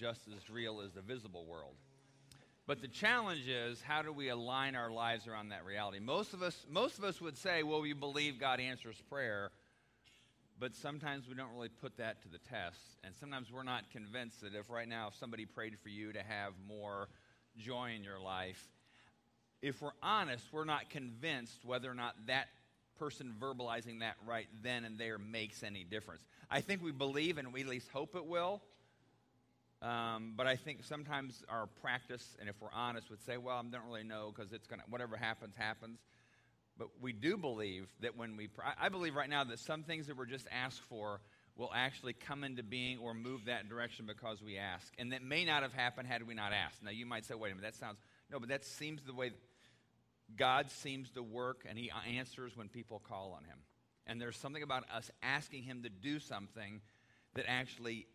just as real as the visible world. But the challenge is, how do we align our lives around that reality? Most of us would say, well, we believe God answers prayer, but sometimes we don't really put that to the test. And sometimes we're not convinced that if right now, if somebody prayed for you to have more joy in your life, if we're honest, we're not convinced whether or not that person verbalizing that right then and there makes any difference. I think we believe, and we at least hope it will. But I think sometimes our practice, and if we're honest, would say, well, I don't really know because it's going to, whatever happens, happens. But we do believe that when we, I believe right now that some things that we're just asked for will actually come into being or move that direction because we ask. And that may not have happened had we not asked. Now you might say, wait a minute, that sounds, no, but that seems the way God seems to work, and he answers when people call on him. And there's something about us asking him to do something that actually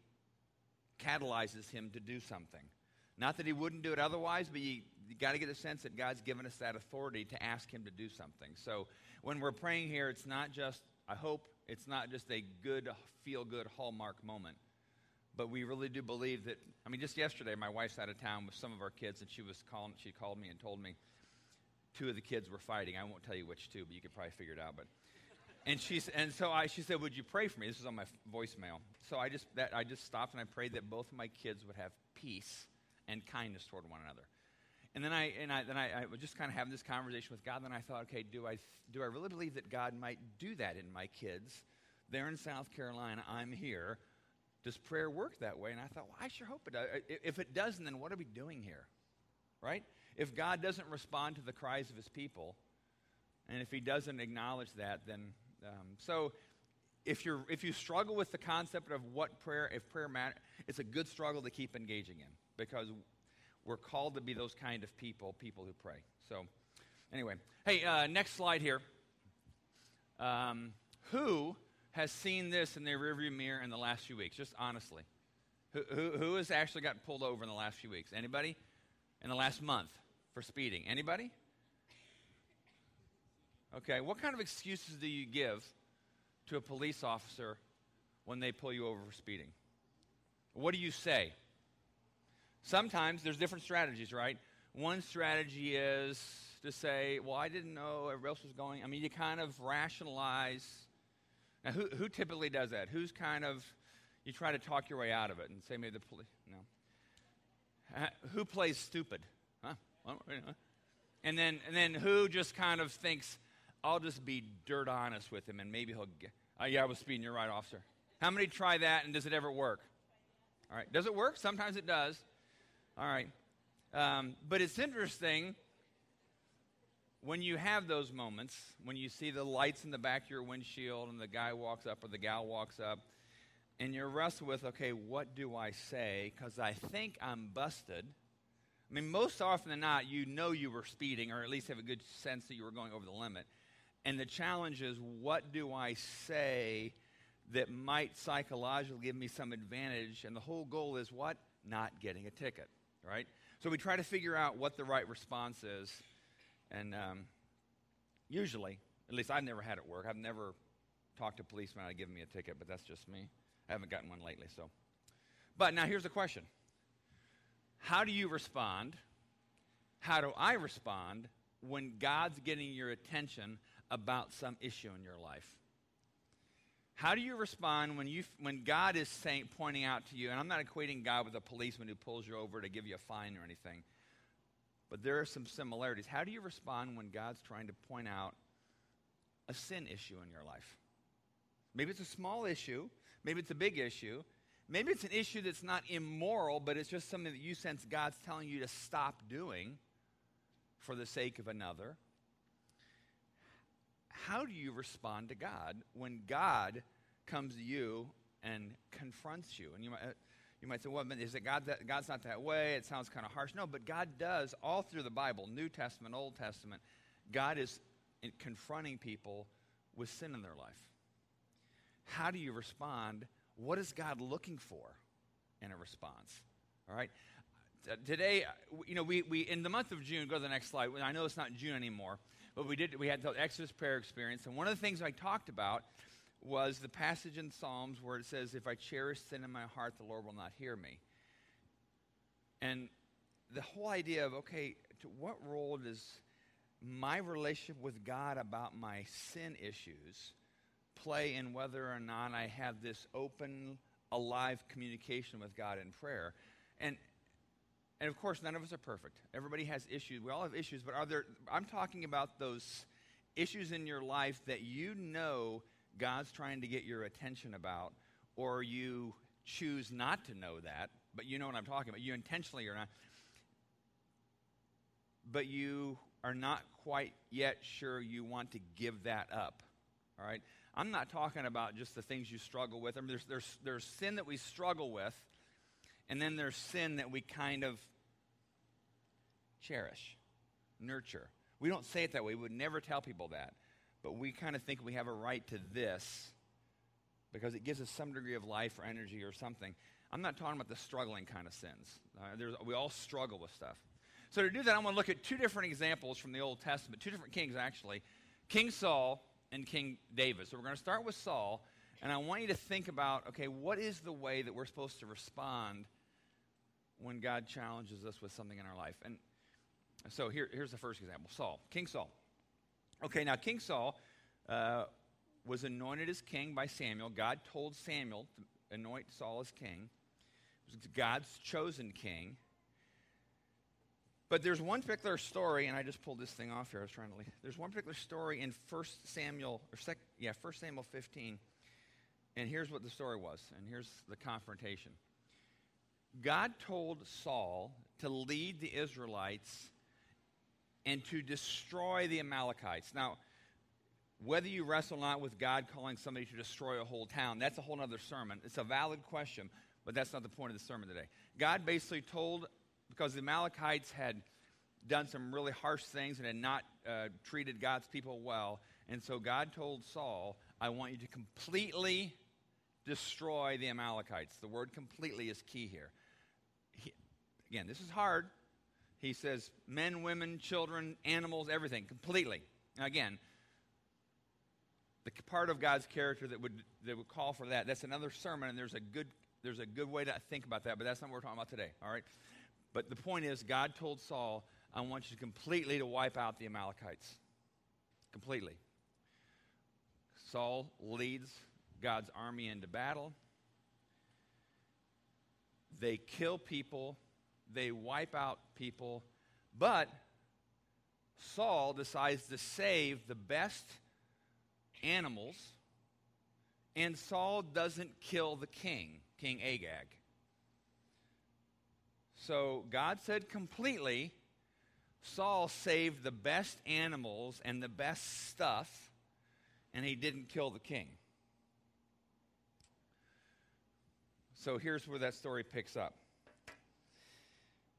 catalyzes him to do something. Not that he wouldn't do it otherwise, but you got to get a sense that God's given us that authority to ask him to do something. So when we're praying here, it's not just, I hope, it's not just a good, feel-good Hallmark moment. But we really do believe that, I mean, just yesterday, my wife's out of town with some of our kids, and she called me and told me two of the kids were fighting. I won't tell you which two, but you could probably figure it out, but... She said, "Would you pray for me?" This was on my voicemail. So I just stopped and I prayed that both of my kids would have peace and kindness toward one another. And then I was just kind of having this conversation with God. And then I thought, okay, do I really believe that God might do that in my kids? They're in South Carolina. I'm here. Does prayer work that way? And I thought, well, I sure hope it does. If it doesn't, then what are we doing here, right? If God doesn't respond to the cries of his people, and if he doesn't acknowledge that, then so if you struggle with the concept of what prayer, if prayer matters, it's a good struggle to keep engaging in, because we're called to be those kind of people who pray. So anyway, hey, next slide here. Who has seen this in their rearview mirror in the last few weeks? Just honestly, who has actually got pulled over in the last few weeks? Anybody? In the last month for speeding? Anybody? Okay, what kind of excuses do you give to a police officer when they pull you over for speeding? What do you say? Sometimes there's different strategies, right? One strategy is to say, well, I didn't know everybody else was going. I mean, you kind of rationalize. Now, who typically does that? Who's kind of, you try to talk your way out of it and say maybe the police, no. Who plays stupid? Huh? And then who just kind of thinks, I'll just be dirt honest with him, and maybe he'll get, oh, yeah, I was speeding, you're right, officer. How many try that, and does it ever work? All right, does it work? Sometimes it does. All right. But it's interesting when you have those moments, when you see the lights in the back of your windshield, and the guy walks up or the gal walks up, and you're wrestling with, okay, what do I say? Because I think I'm busted. I mean, most often than not, you know you were speeding, or at least have a good sense that you were going over the limit. And the challenge is, what do I say that might psychologically give me some advantage? And the whole goal is what? Not getting a ticket, right? So we try to figure out what the right response is. And usually, at least I've never had it work. I've never talked to a policeman and given me a ticket, but that's just me. I haven't gotten one lately, so. But now here's the question. How do you respond? How do I respond when God's getting your attention about some issue in your life? How do you respond when God is saying, pointing out to you, and I'm not equating God with a policeman who pulls you over to give you a fine or anything, but there are some similarities. How do you respond when God's trying to point out a sin issue in your life? Maybe it's a small issue. Maybe it's a big issue. Maybe it's an issue that's not immoral, but it's just something that you sense God's telling you to stop doing for the sake of another. How do you respond to God when God comes to you and confronts you? And you might say, well, is it God's not that way? It sounds kind of harsh. No, but God does all through the Bible, New Testament, Old Testament. God is confronting people with sin in their life. How do you respond? What is God looking for in a response? All right. Today, you know, we in the month of June, go to the next slide. I know it's not June anymore, but we had the Exodus prayer experience. And one of the things I talked about was the passage in Psalms where it says, if I cherish sin in my heart, the Lord will not hear me. And the whole idea of, okay, to what role does my relationship with God about my sin issues play in whether or not I have this open, alive communication with God in prayer? And of course, none of us are perfect. Everybody has issues. We all have issues, but are there? I'm talking about those issues in your life that you know God's trying to get your attention about, or you choose not to know that, but you know what I'm talking about. You intentionally are not, but you are not quite yet sure you want to give that up, all right? I'm not talking about just the things you struggle with. I mean, there's sin that we struggle with, and then there's sin that we kind of cherish, nurture. We don't say it that way. We would never tell people that. But we kind of think we have a right to this because it gives us some degree of life or energy or something. I'm not talking about the struggling kind of sins. We all struggle with stuff. So to do that, I want to look at two different examples from the Old Testament, two different kings actually, King Saul and King David. So we're going to start with Saul, and I want you to think about, okay, what is the way that we're supposed to respond when God challenges us with something in our life? And so here's the first example, Saul, King Saul. Okay, now King Saul was anointed as king by Samuel. God told Samuel to anoint Saul as king. He was God's chosen king. But there's one particular story, and I just pulled this thing off here. There's one particular story in 1 Samuel 15, and here's what the story was, and here's the confrontation. God told Saul to lead the Israelites and to destroy the Amalekites. Now, whether you wrestle or not with God calling somebody to destroy a whole town, that's a whole other sermon. It's a valid question, but that's not the point of the sermon today. God basically told, because the Amalekites had done some really harsh things and had not treated God's people well, and so God told Saul, I want you to completely destroy the Amalekites. The word completely is key here. Again, this is hard. He says men, women, children, animals, everything, completely. Now again, the part of God's character that would call for that, that's another sermon, and there's a good way to think about that, but that's not what we're talking about today, all right? But the point is, God told Saul, I want you to completely to wipe out the Amalekites. Completely. Saul leads God's army into battle. They kill people. They wipe out people, but Saul decides to save the best animals, and Saul doesn't kill the king, King Agag. So God said completely, Saul saved the best animals and the best stuff, and he didn't kill the king. So here's where that story picks up.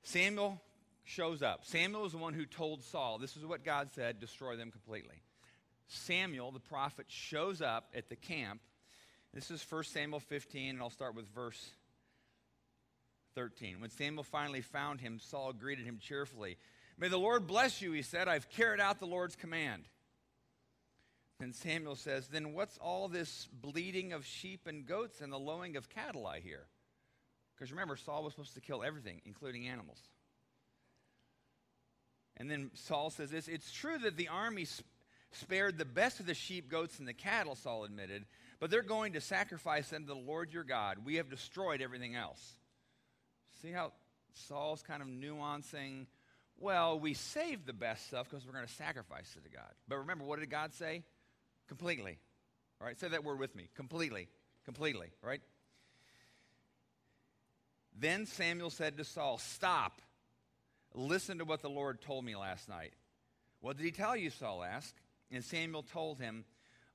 Samuel shows up. Samuel is the one who told Saul, this is what God said, destroy them completely. Samuel, the prophet, shows up at the camp. This is 1 Samuel 15, and I'll start with verse 13. When Samuel finally found him, Saul greeted him cheerfully. May the Lord bless you, he said. I've carried out the Lord's command. Then Samuel says, then what's all this bleating of sheep and goats and the lowing of cattle I hear? Because remember, Saul was supposed to kill everything, including animals. And then Saul says this, it's true that the army spared the best of the sheep, goats, and the cattle, Saul admitted, but they're going to sacrifice them to the Lord your God. We have destroyed everything else. See how Saul's kind of nuancing, well, we saved the best stuff because we're going to sacrifice it to God. But remember, what did God say? Completely. All right, say that word with me. Completely. Completely, right? Then Samuel said to Saul, stop. Listen to what the Lord told me last night. What did he tell you, Saul asked. And Samuel told him,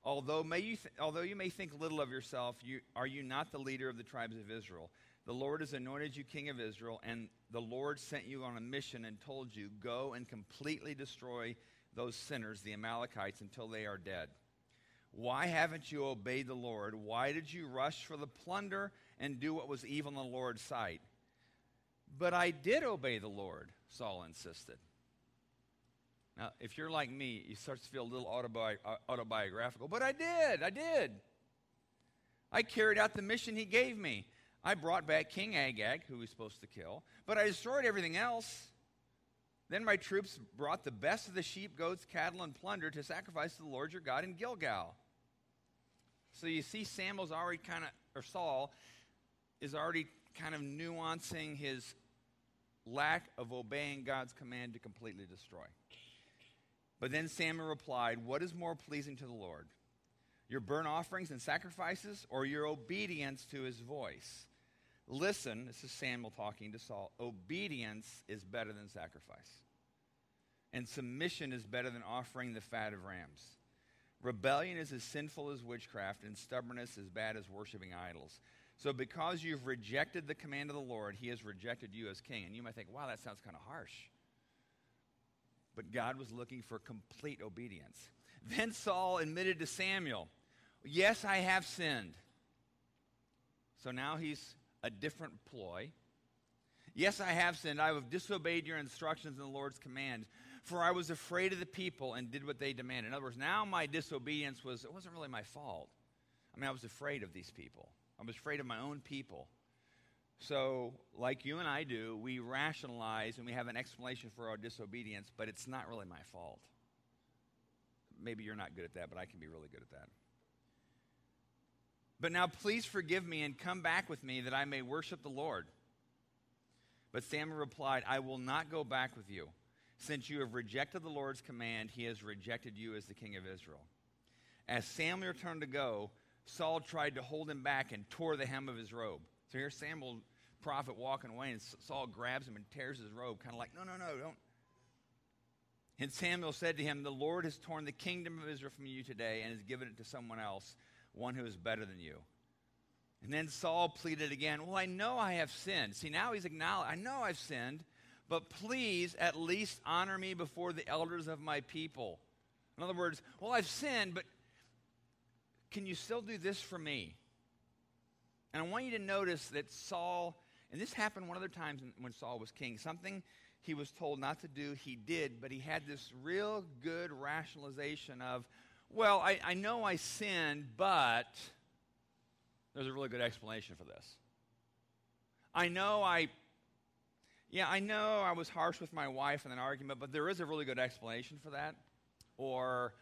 although you may think little of yourself, are you not the leader of the tribes of Israel? The Lord has anointed you king of Israel, and the Lord sent you on a mission and told you, go and completely destroy those sinners, the Amalekites, until they are dead. Why haven't you obeyed the Lord? Why did you rush for the plunder and do what was evil in the Lord's sight? But I did obey the Lord, Saul insisted. Now, if you're like me, you start to feel a little autobiographical. But I did. I carried out the mission he gave me. I brought back King Agag, who he was supposed to kill, but I destroyed everything else. Then my troops brought the best of the sheep, goats, cattle, and plunder to sacrifice to the Lord your God in Gilgal. So you see Samuel's already kind of, or Saul, is already kind of nuancing his lack of obeying God's command to completely destroy. But then Samuel replied, "What is more pleasing to the Lord? Your burnt offerings and sacrifices, or your obedience to his voice? Listen," this is Samuel talking to Saul, "obedience is better than sacrifice, and submission is better than offering the fat of rams. Rebellion is as sinful as witchcraft, and stubbornness as bad as worshiping idols. So because you've rejected the command of the Lord, he has rejected you as king." And you might think, wow, that sounds kind of harsh. But God was looking for complete obedience. Then Saul admitted to Samuel, "Yes, I have sinned." So now he's a different ploy. "Yes, I have sinned. I have disobeyed your instructions and the Lord's command, for I was afraid of the people and did what they demanded." In other words, now my disobedience was, it wasn't really my fault. I mean, I was afraid of these people. I was afraid of my own people. So, like you and I do, we rationalize and we have an explanation for our disobedience, but it's not really my fault. Maybe you're not good at that, but I can be really good at that. "But now please forgive me and come back with me that I may worship the Lord." But Samuel replied, "I will not go back with you. Since you have rejected the Lord's command, he has rejected you as the king of Israel." As Samuel returned to go, Saul tried to hold him back and tore the hem of his robe. So here's Samuel, prophet, walking away, and Saul grabs him and tears his robe, kind of like, no, don't. And Samuel said to him, "The Lord has torn the kingdom of Israel from you today and has given it to someone else, one who is better than you." And then Saul pleaded again, "Well, I know I have sinned." See, now he's acknowledged, "I know I've sinned, but please at least honor me before the elders of my people." In other words, well, I've sinned, but can you still do this for me? And I want you to notice that Saul, and this happened one other time when Saul was king, something he was told not to do, he did, but he had this real good rationalization of, well, I know I sinned, but there's a really good explanation for this. I know I was harsh with my wife in an argument, but there is a really good explanation for that. Or,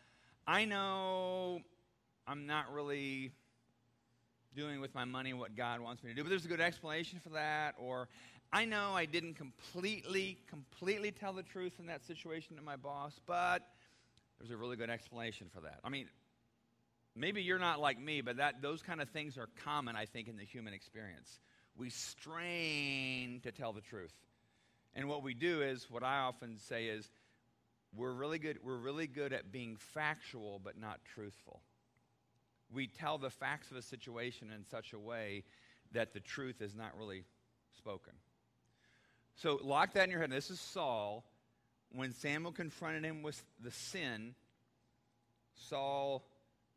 I know I'm not really doing with my money what God wants me to do, but there's a good explanation for that. Or, I know I didn't completely tell the truth in that situation to my boss, but there's a really good explanation for that. I mean, maybe you're not like me, but those kind of things are common, I think, in the human experience. We strain to tell the truth. And what we do is, what I often say is, we're really good at being factual but not truthful. We tell the facts of a situation in such a way that the truth is not really spoken. So lock that in your head. This is Saul. When Samuel confronted him with the sin, Saul,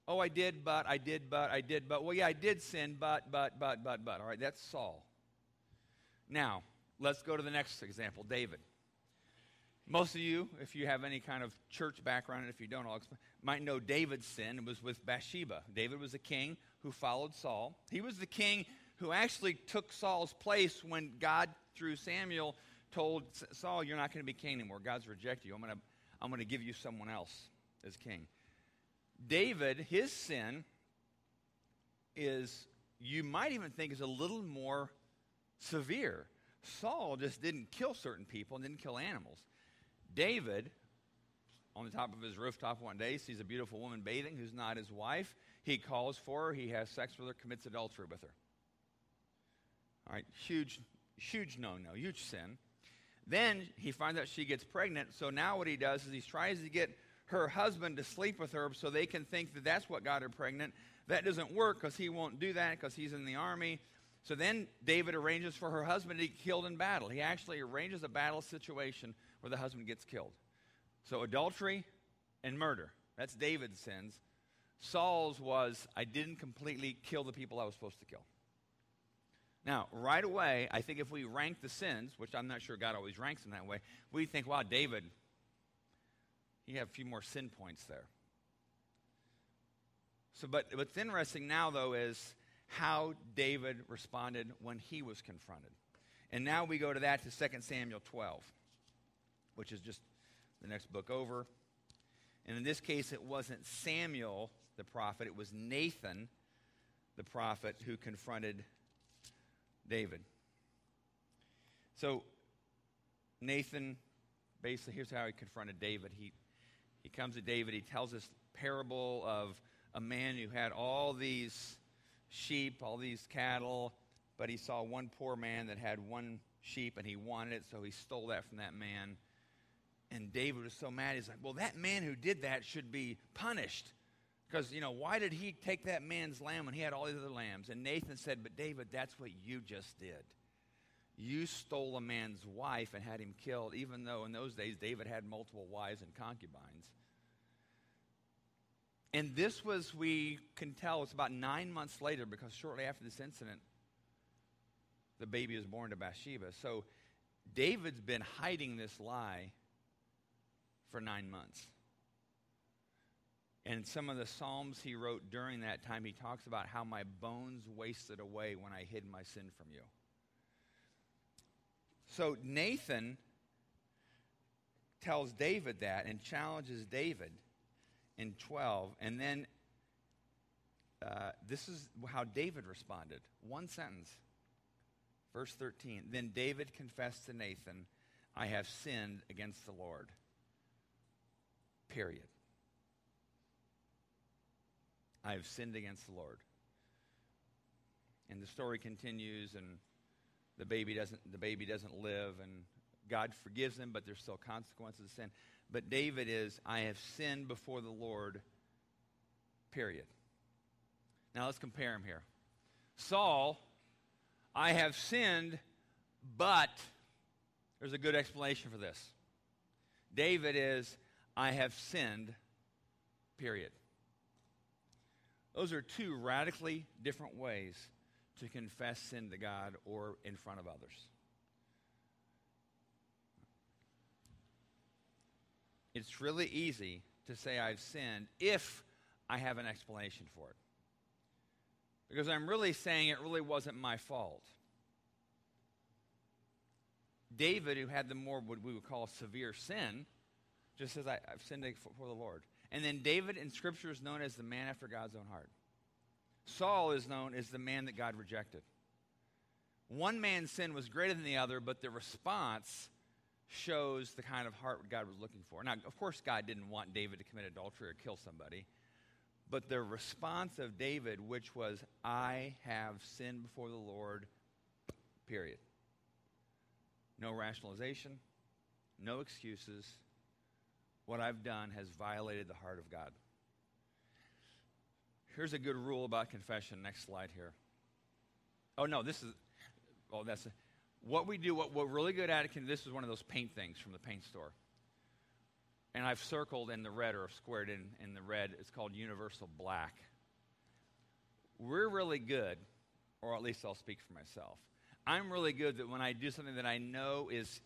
I did, but. Well, yeah, I did sin, but. All right, that's Saul. Now, let's go to the next example, David. Most of you, if you have any kind of church background, and if you don't, I'll explain, might know David's sin. It was with Bathsheba. David was a king who followed Saul. He was the king who actually took Saul's place when God, through Samuel, told Saul, "You're not going to be king anymore. God's rejected you. I'm going to give you someone else as king." David, his sin is, you might even think, is a little more severe. Saul just didn't kill certain people and didn't kill animals. David, on the top of his rooftop one day, sees a beautiful woman bathing who's not his wife. He calls for her. He has sex with her, commits adultery with her. All right, huge no-no, huge sin. Then he finds out she gets pregnant, so now what he does is he tries to get her husband to sleep with her so they can think that that's what got her pregnant. That doesn't work because he won't do that because he's in the army. So then David arranges for her husband to be killed in battle. He actually arranges a battle situation where the husband gets killed. So adultery and murder, that's David's sins. Saul's was, I didn't completely kill the people I was supposed to kill. Now, right away, I think if we rank the sins, which I'm not sure God always ranks them that way, we think, wow, David, he had a few more sin points there. So, but what's interesting now, though, is how David responded when he was confronted. And now we go to that, to 2 Samuel 12, which is just the next book over. And in this case, it wasn't Samuel the prophet, it was Nathan the prophet who confronted David. So Nathan, basically, here's how he confronted David. He comes to David, he tells this parable of a man who had all these sheep, all these cattle, but he saw one poor man that had one sheep and he wanted it, so he stole that from that man. And David was so mad, he's like, well, that man who did that should be punished. Because, you know, why did he take that man's lamb when he had all these other lambs? And Nathan said, but David, that's what you just did. You stole a man's wife and had him killed, even though in those days David had multiple wives and concubines. And this was, we can tell, it's about 9 months later, because shortly after this incident, the baby was born to Bathsheba. So David's been hiding this lie for 9 months. And some of the Psalms he wrote during that time, he talks about how my bones wasted away when I hid my sin from you. So Nathan tells David that and challenges David in 12. And then this is how David responded. One sentence, verse 13. Then David confessed to Nathan, I have sinned against the Lord. Period. I have sinned against the Lord. And the story continues, and the baby doesn't live, and God forgives him, but there's still consequences of sin. But David is, I have sinned before the Lord, period. Now let's compare him here. Saul, I have sinned, but there's a good explanation for this. David is, I have sinned, period. Those are two radically different ways to confess sin to God or in front of others. It's really easy to say I've sinned if I have an explanation for it. Because I'm really saying it really wasn't my fault. David, who had the more what we would call severe sin, just says I've sinned before the Lord. And then David in Scripture is known as the man after God's own heart. Saul is known as the man that God rejected. One man's sin was greater than the other, but the response shows the kind of heart God was looking for. Now, of course, God didn't want David to commit adultery or kill somebody, but the response of David, which was, I have sinned before the Lord, period. No rationalization, no excuses. What I've done has violated the heart of God. Here's a good rule about confession. Next slide here. Oh, no, this is, oh, that's, what we do, what we're really good at, this is one of those paint things from the paint store. And I've circled in the red or squared in the red. It's called universal black. We're really good, or at least I'll speak for myself. I'm really good that when I do something that I know is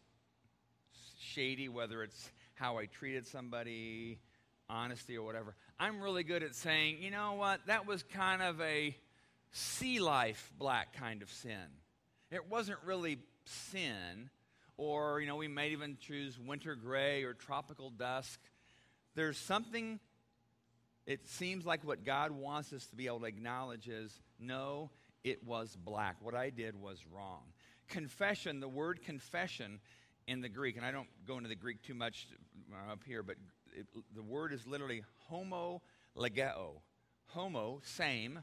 shady, whether it's how I treated somebody, honesty or whatever, I'm really good at saying, you know what, that was kind of a sea life black kind of sin. It wasn't really sin. Or, you know, we might even choose winter gray or tropical dusk. There's something, it seems like what God wants us to be able to acknowledge is, no, it was black. What I did was wrong. Confession, the word confession in the Greek, and I don't go into the Greek too much up here, but the word is literally homo legeo. Homo, same,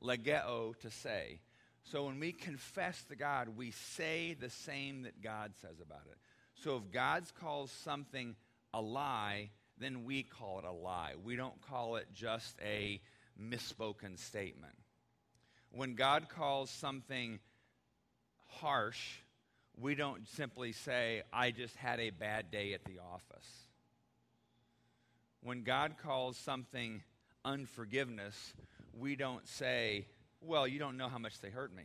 legeo, to say. So when we confess to God, we say the same that God says about it. So if God calls something a lie, then we call it a lie. We don't call it just a misspoken statement. When God calls something harsh, we don't simply say, I just had a bad day at the office. When God calls something unforgiveness, we don't say, well, you don't know how much they hurt me.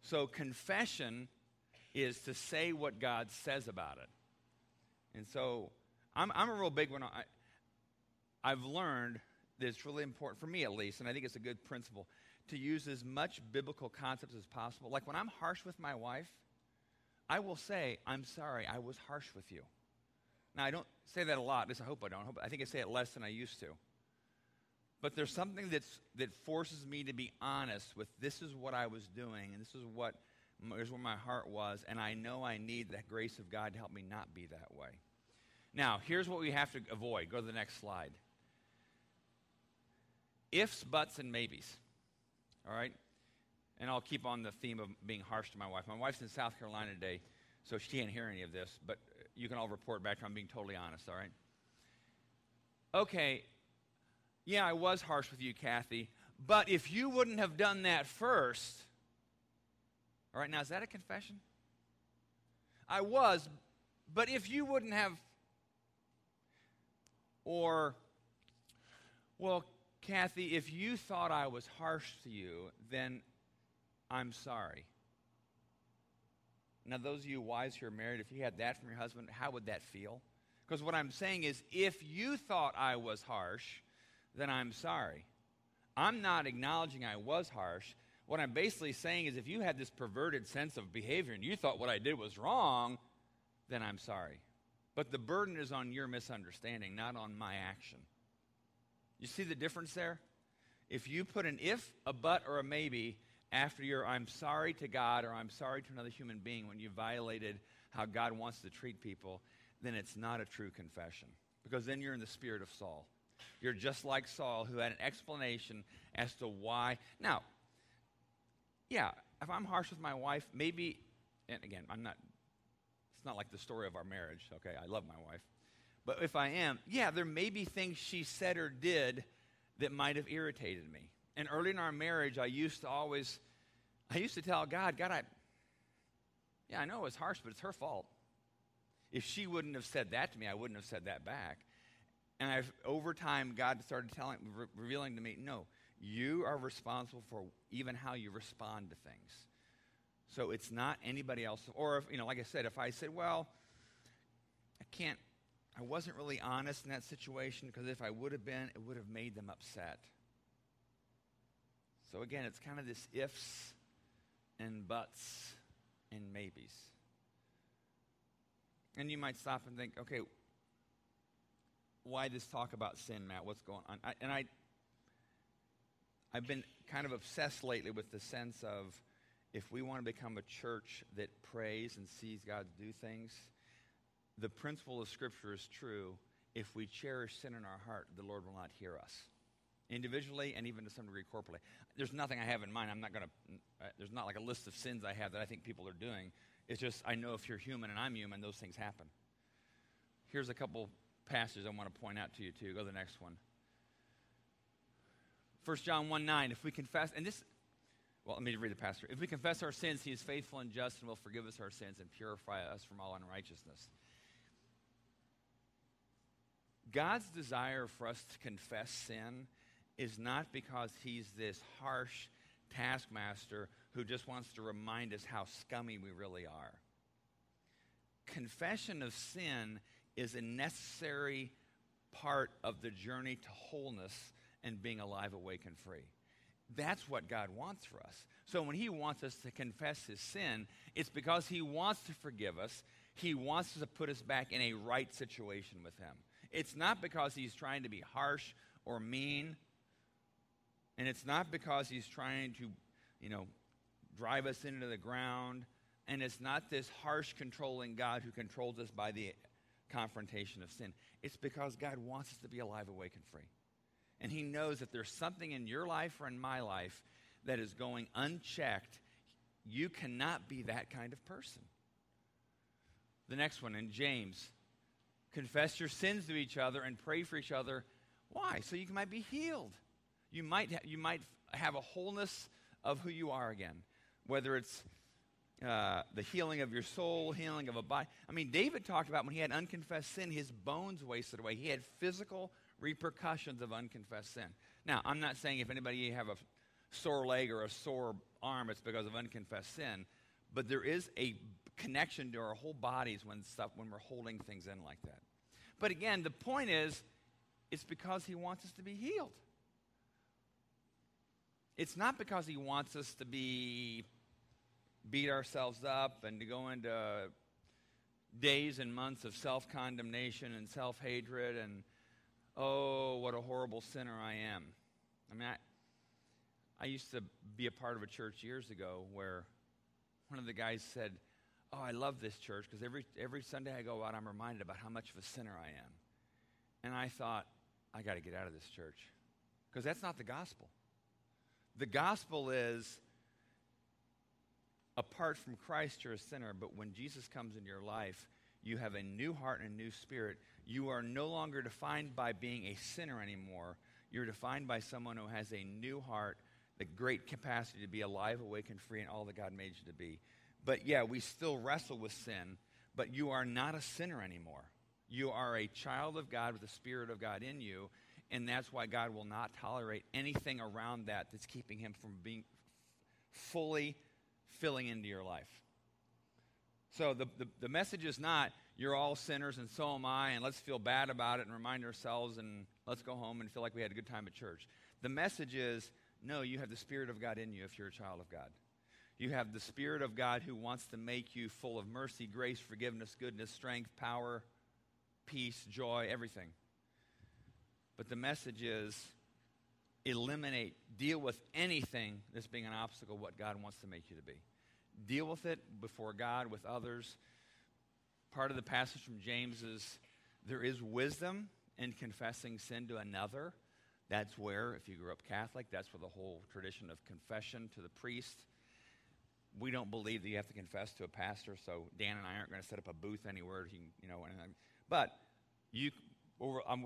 So confession is to say what God says about it. And so I'm a real big one. I've learned that it's really important, for me at least, and I think it's a good principle. to use as much biblical concepts as possible. Like when I'm harsh with my wife, I will say, I'm sorry, I was harsh with you. Now, I don't say that a lot. At least I hope I don't. I think I say it less than I used to. But there's something that forces me to be honest with this is what I was doing, and this is where my heart was, and I know I need the grace of God to help me not be that way. Now, here's what we have to avoid. Go to the next slide. Ifs, buts, and maybes. All right? And I'll keep on the theme of being harsh to my wife. My wife's in South Carolina today, so she can't hear any of this, but you can all report back to her. I'm being totally honest, all right? Okay, yeah, I was harsh with you, Kathy, but if you wouldn't have done that first, all right, now is that a confession? I was, but if you wouldn't have, or, well, Kathy, if you thought I was harsh to you, then I'm sorry. Now, those of you wives who are married, if you had that from your husband, how would that feel? Because what I'm saying is, if you thought I was harsh, then I'm sorry. I'm not acknowledging I was harsh. What I'm basically saying is, if you had this perverted sense of behavior and you thought what I did was wrong, then I'm sorry. But the burden is on your misunderstanding, not on my action. You see the difference there? If you put an if, a but, or a maybe after your I'm sorry to God or I'm sorry to another human being when you violated how God wants to treat people, then it's not a true confession, because then you're in the spirit of Saul. You're just like Saul, who had an explanation as to why. Now, yeah, if I'm harsh with my wife, maybe, and again, I'm not, it's not like the story of our marriage, okay? I love my wife. But if I am, yeah, there may be things she said or did that might have irritated me. And early in our marriage, I used to tell God, I know it was harsh, but it's her fault. If she wouldn't have said that to me, I wouldn't have said that back. And over time, God started revealing to me, no, you are responsible for even how you respond to things. So it's not anybody else. Or, like I said, if I said, well, I wasn't really honest in that situation, because if I would have been, it would have made them upset. So again, it's kind of this ifs and buts and maybes. And you might stop and think, okay, why this talk about sin, Matt? What's going on? I've been kind of obsessed lately with the sense of, if we want to become a church that prays and sees God do things, the principle of Scripture is true. If we cherish sin in our heart, the Lord will not hear us, individually and even to some degree corporately. There's nothing I have in mind. There's not like a list of sins I have that I think people are doing. It's just, I know if you're human and I'm human, those things happen. Here's a couple passages I want to point out to you too. Go to the next one. 1 John 1:9, if we confess, let me read the passage. If we confess our sins, he is faithful and just and will forgive us our sins and purify us from all unrighteousness. God's desire for us to confess sin is not because he's this harsh taskmaster who just wants to remind us how scummy we really are. Confession of sin is a necessary part of the journey to wholeness and being alive, awake, and free. That's what God wants for us. So when he wants us to confess his sin, it's because he wants to forgive us. He wants to put us back in a right situation with him. It's not because he's trying to be harsh or mean. And it's not because he's trying to, drive us into the ground. And it's not this harsh, controlling God who controls us by the confrontation of sin. It's because God wants us to be alive, awake, and free. And he knows if there's something in your life or in my life that is going unchecked, you cannot be that kind of person. The next one, in James, confess your sins to each other and pray for each other. Why? So you might be healed. You might have a wholeness of who you are again, whether it's the healing of your soul, healing of a body. I mean, David talked about when he had unconfessed sin, his bones wasted away. He had physical repercussions of unconfessed sin. Now, I'm not saying if anybody have a sore leg or a sore arm, it's because of unconfessed sin, but there is a connection to our whole bodies when we're holding things in like that. But again, the point is, it's because he wants us to be healed. It's not because he wants us to beat ourselves up and to go into days and months of self-condemnation and self-hatred and, oh, what a horrible sinner I am. I mean, I used to be a part of a church years ago where one of the guys said, oh, I love this church because every Sunday I go out, I'm reminded about how much of a sinner I am. And I thought, I got to get out of this church because that's not the gospel. The gospel is, apart from Christ, you're a sinner, but when Jesus comes into your life, you have a new heart and a new spirit. You are no longer defined by being a sinner anymore. You're defined by someone who has a new heart, the great capacity to be alive, awake, and free, and all that God made you to be. But yeah, we still wrestle with sin, but you are not a sinner anymore. You are a child of God with the Spirit of God in you, and that's why God will not tolerate anything around that that's keeping him from being fully filling into your life. So the message is not, you're all sinners and so am I, and let's feel bad about it and remind ourselves and let's go home and feel like we had a good time at church. The message is, no, you have the Spirit of God in you if you're a child of God. You have the Spirit of God who wants to make you full of mercy, grace, forgiveness, goodness, strength, power, peace, joy, everything. But the message is, eliminate, deal with anything that's being an obstacle, what God wants to make you to be. Deal with it before God, with others. Part of the passage from James is, there is wisdom in confessing sin to another. That's where, if you grew up Catholic, that's where the whole tradition of confession to the priest. We don't believe that you have to confess to a pastor, so Dan and I aren't going to set up a booth anywhere, anything. But I'm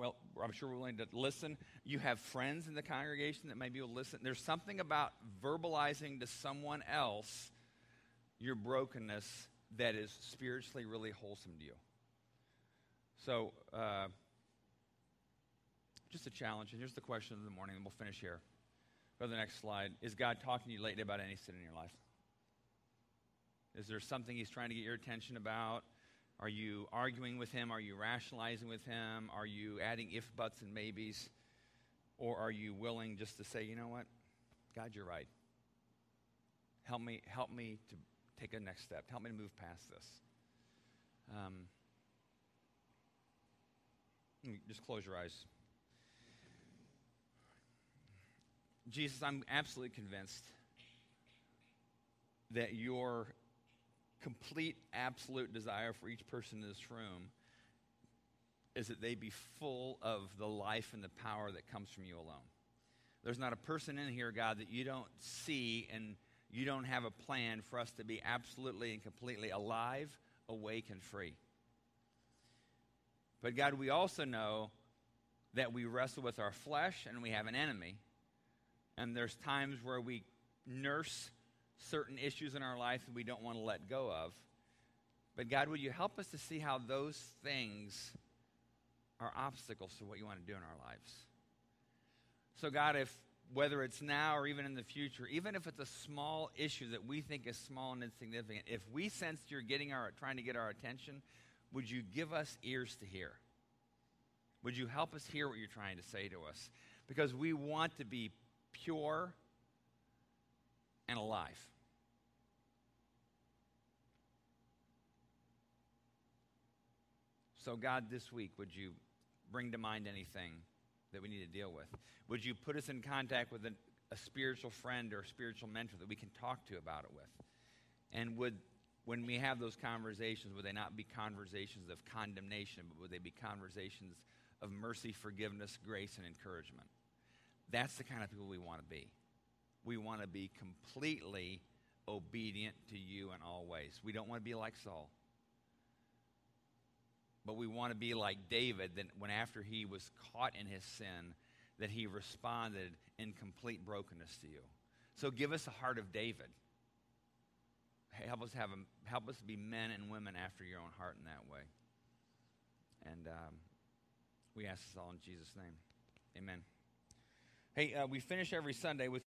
sure we're willing to listen. You have friends in the congregation that maybe will listen. There's something about verbalizing to someone else your brokenness that is spiritually really wholesome to you. So just a challenge, and here's the question of the morning, and we'll finish here. Go to the next slide. Is God talking to you lately about any sin in your life? Is there something he's trying to get your attention about? Are you arguing with him? Are you rationalizing with him? Are you adding if, buts, and maybes? Or are you willing just to say, you know what? God, you're right. Help me to take a next step. Help me to move past this. Just close your eyes. Jesus, I'm absolutely convinced that your complete, absolute desire for each person in this room is that they be full of the life and the power that comes from you alone. There's not a person in here, God, that you don't see and you don't have a plan for us to be absolutely and completely alive, awake, and free. But God, we also know that we wrestle with our flesh and we have an enemy. And there's times where we nurse certain issues in our life that we don't want to let go of. But God, would you help us to see how those things are obstacles to what you want to do in our lives? So God, whether it's now or even in the future, even if it's a small issue that we think is small and insignificant, if we sense you're trying to get our attention, would you give us ears to hear? Would you help us hear what you're trying to say to us? Because we want to be pure and alive. So God, this week, would you bring to mind anything that we need to deal with? Would you put us in contact with a spiritual friend or a spiritual mentor that we can talk to about it with? And when we have those conversations, would they not be conversations of condemnation, but would they be conversations of mercy, forgiveness, grace, and encouragement? That's the kind of people we want to be. We want to be completely obedient to you in all ways. We don't want to be like Saul. But we want to be like David, that when after he was caught in his sin, that he responded in complete brokenness to you. So give us a heart of David. Help us be men and women after your own heart in that way. And we ask this all in Jesus' name. Amen. Hey, we finish every Sunday with